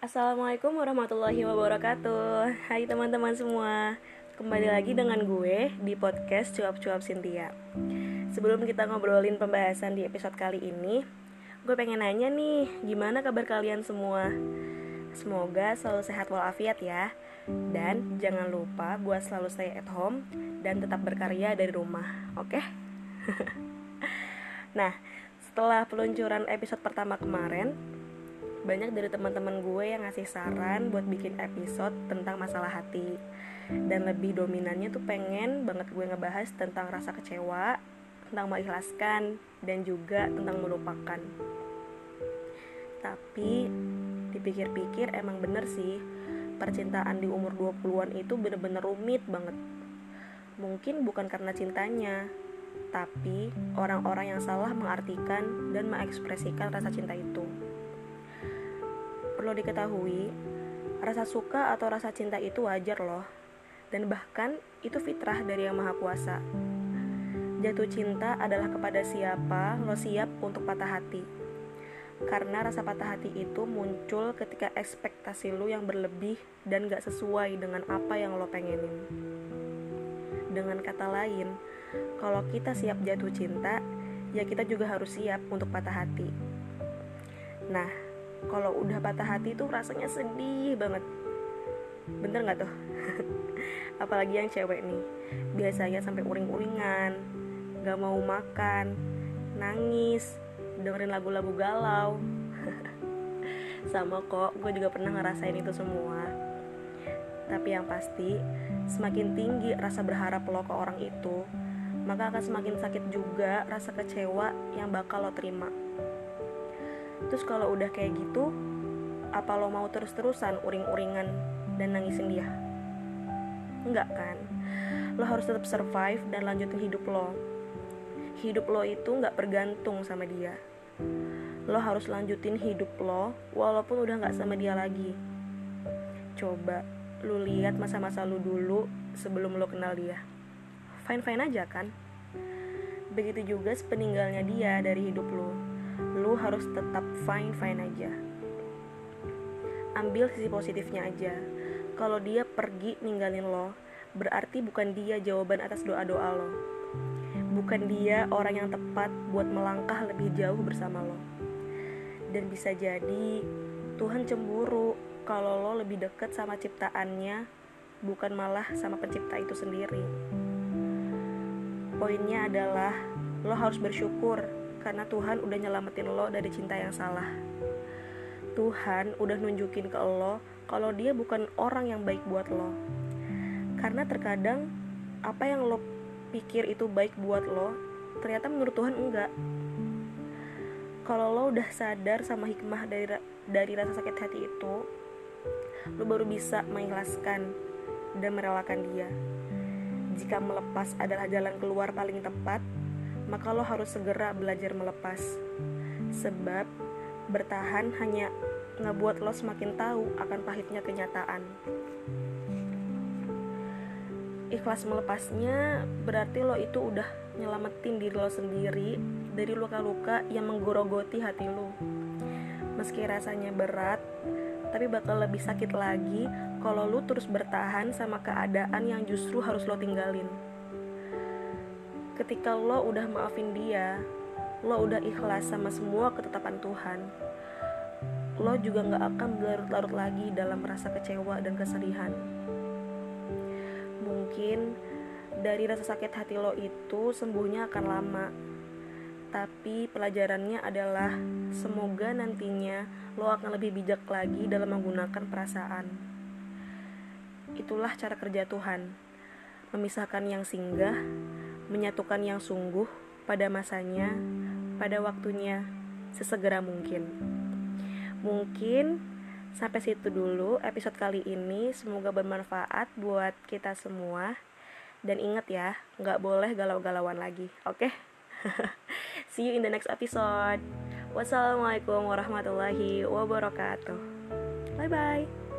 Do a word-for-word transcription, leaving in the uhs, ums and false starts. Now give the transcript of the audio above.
Assalamualaikum warahmatullahi wabarakatuh. Hai teman-teman semua, kembali lagi dengan gue di podcast Cuap-cuap Cynthia. Sebelum kita ngobrolin pembahasan di episode kali ini, gue pengen nanya nih, gimana kabar kalian semua? Semoga selalu sehat walafiat ya. Dan jangan lupa buat selalu stay at home dan tetap berkarya dari rumah, oke? Okay? Nah, setelah peluncuran episode pertama kemarin, banyak dari teman-teman gue yang ngasih saran buat bikin episode tentang masalah hati. Dan lebih dominannya tuh pengen banget gue ngebahas tentang rasa kecewa, tentang mengikhlaskan, dan juga tentang melupakan. Tapi dipikir-pikir emang bener sih, percintaan di umur dua puluhan itu bener-bener rumit banget. Mungkin bukan karena cintanya, tapi orang-orang yang salah mengartikan dan mengekspresikan rasa cinta itu. Perlu diketahui, rasa suka atau rasa cinta itu wajar loh, dan bahkan itu fitrah dari Yang Maha Kuasa. Jatuh cinta adalah kepada siapa lo siap untuk patah hati, karena rasa patah hati itu muncul ketika ekspektasi lo yang berlebih dan gak sesuai dengan apa yang lo pengenin. Dengan kata lain, kalau kita siap jatuh cinta, ya kita juga harus siap untuk patah hati. Nah, kalau udah patah hati tuh rasanya sedih banget. Bener gak tuh? Apalagi yang cewek nih, biasanya sampai uring-uringan, gak mau makan, nangis, dengerin lagu-lagu galau. Sama kok, gue juga pernah ngerasain itu semua. Tapi yang pasti, semakin tinggi rasa berharap lo ke orang itu, maka akan semakin sakit juga rasa kecewa yang bakal lo terima. Terus kalau udah kayak gitu, apa lo mau terus-terusan uring-uringan dan nangisin dia? Enggak kan? Lo harus tetap survive dan lanjutin hidup lo. Hidup lo itu gak bergantung sama dia. Lo harus lanjutin hidup lo walaupun udah gak sama dia lagi. Coba lo lihat masa-masa lo dulu sebelum lo kenal dia. Fine-fine aja kan? Begitu juga sepeninggalnya dia dari hidup lo, lo harus tetap fine-fine aja. Ambil sisi positifnya aja. Kalau dia pergi ninggalin lo, berarti bukan dia jawaban atas doa-doa lo. Bukan dia orang yang tepat buat melangkah lebih jauh bersama lo. Dan bisa jadi Tuhan cemburu kalau lo lebih dekat sama ciptaannya, bukan malah sama pencipta itu sendiri. Poinnya adalah lo harus bersyukur karena Tuhan udah nyelamatin lo dari cinta yang salah. Tuhan udah nunjukin ke lo kalau dia bukan orang yang baik buat lo. Karena terkadang apa yang lo pikir itu baik buat lo, ternyata menurut Tuhan enggak. Kalau lo udah sadar sama hikmah dari, dari rasa sakit hati itu, lo baru bisa mengikhlaskan dan merelakan dia. Jika melepas adalah jalan keluar paling tepat, maka lo harus segera belajar melepas. Sebab bertahan hanya ngebuat lo semakin tahu akan pahitnya kenyataan. Ikhlas melepasnya berarti lo itu udah nyelamatin diri lo sendiri dari luka-luka yang menggorogoti hati lo. Meski rasanya berat, tapi bakal lebih sakit lagi kalau lo terus bertahan sama keadaan yang justru harus lo tinggalin. Ketika lo udah maafin dia, lo udah ikhlas sama semua ketetapan Tuhan, lo juga gak akan berlarut-larut lagi dalam rasa kecewa dan kesedihan. Mungkin dari rasa sakit hati lo itu sembuhnya akan lama, tapi pelajarannya adalah semoga nantinya lo akan lebih bijak lagi dalam menggunakan perasaan. Itulah cara kerja Tuhan, memisahkan yang singgah, menyatukan yang sungguh pada masanya, pada waktunya, sesegera mungkin. Mungkin sampai situ dulu episode kali ini, semoga bermanfaat buat kita semua. Dan ingat ya, gak boleh galau-galauan lagi, oke? Okay? See you in the next episode. Wassalamualaikum warahmatullahi wabarakatuh. Bye bye.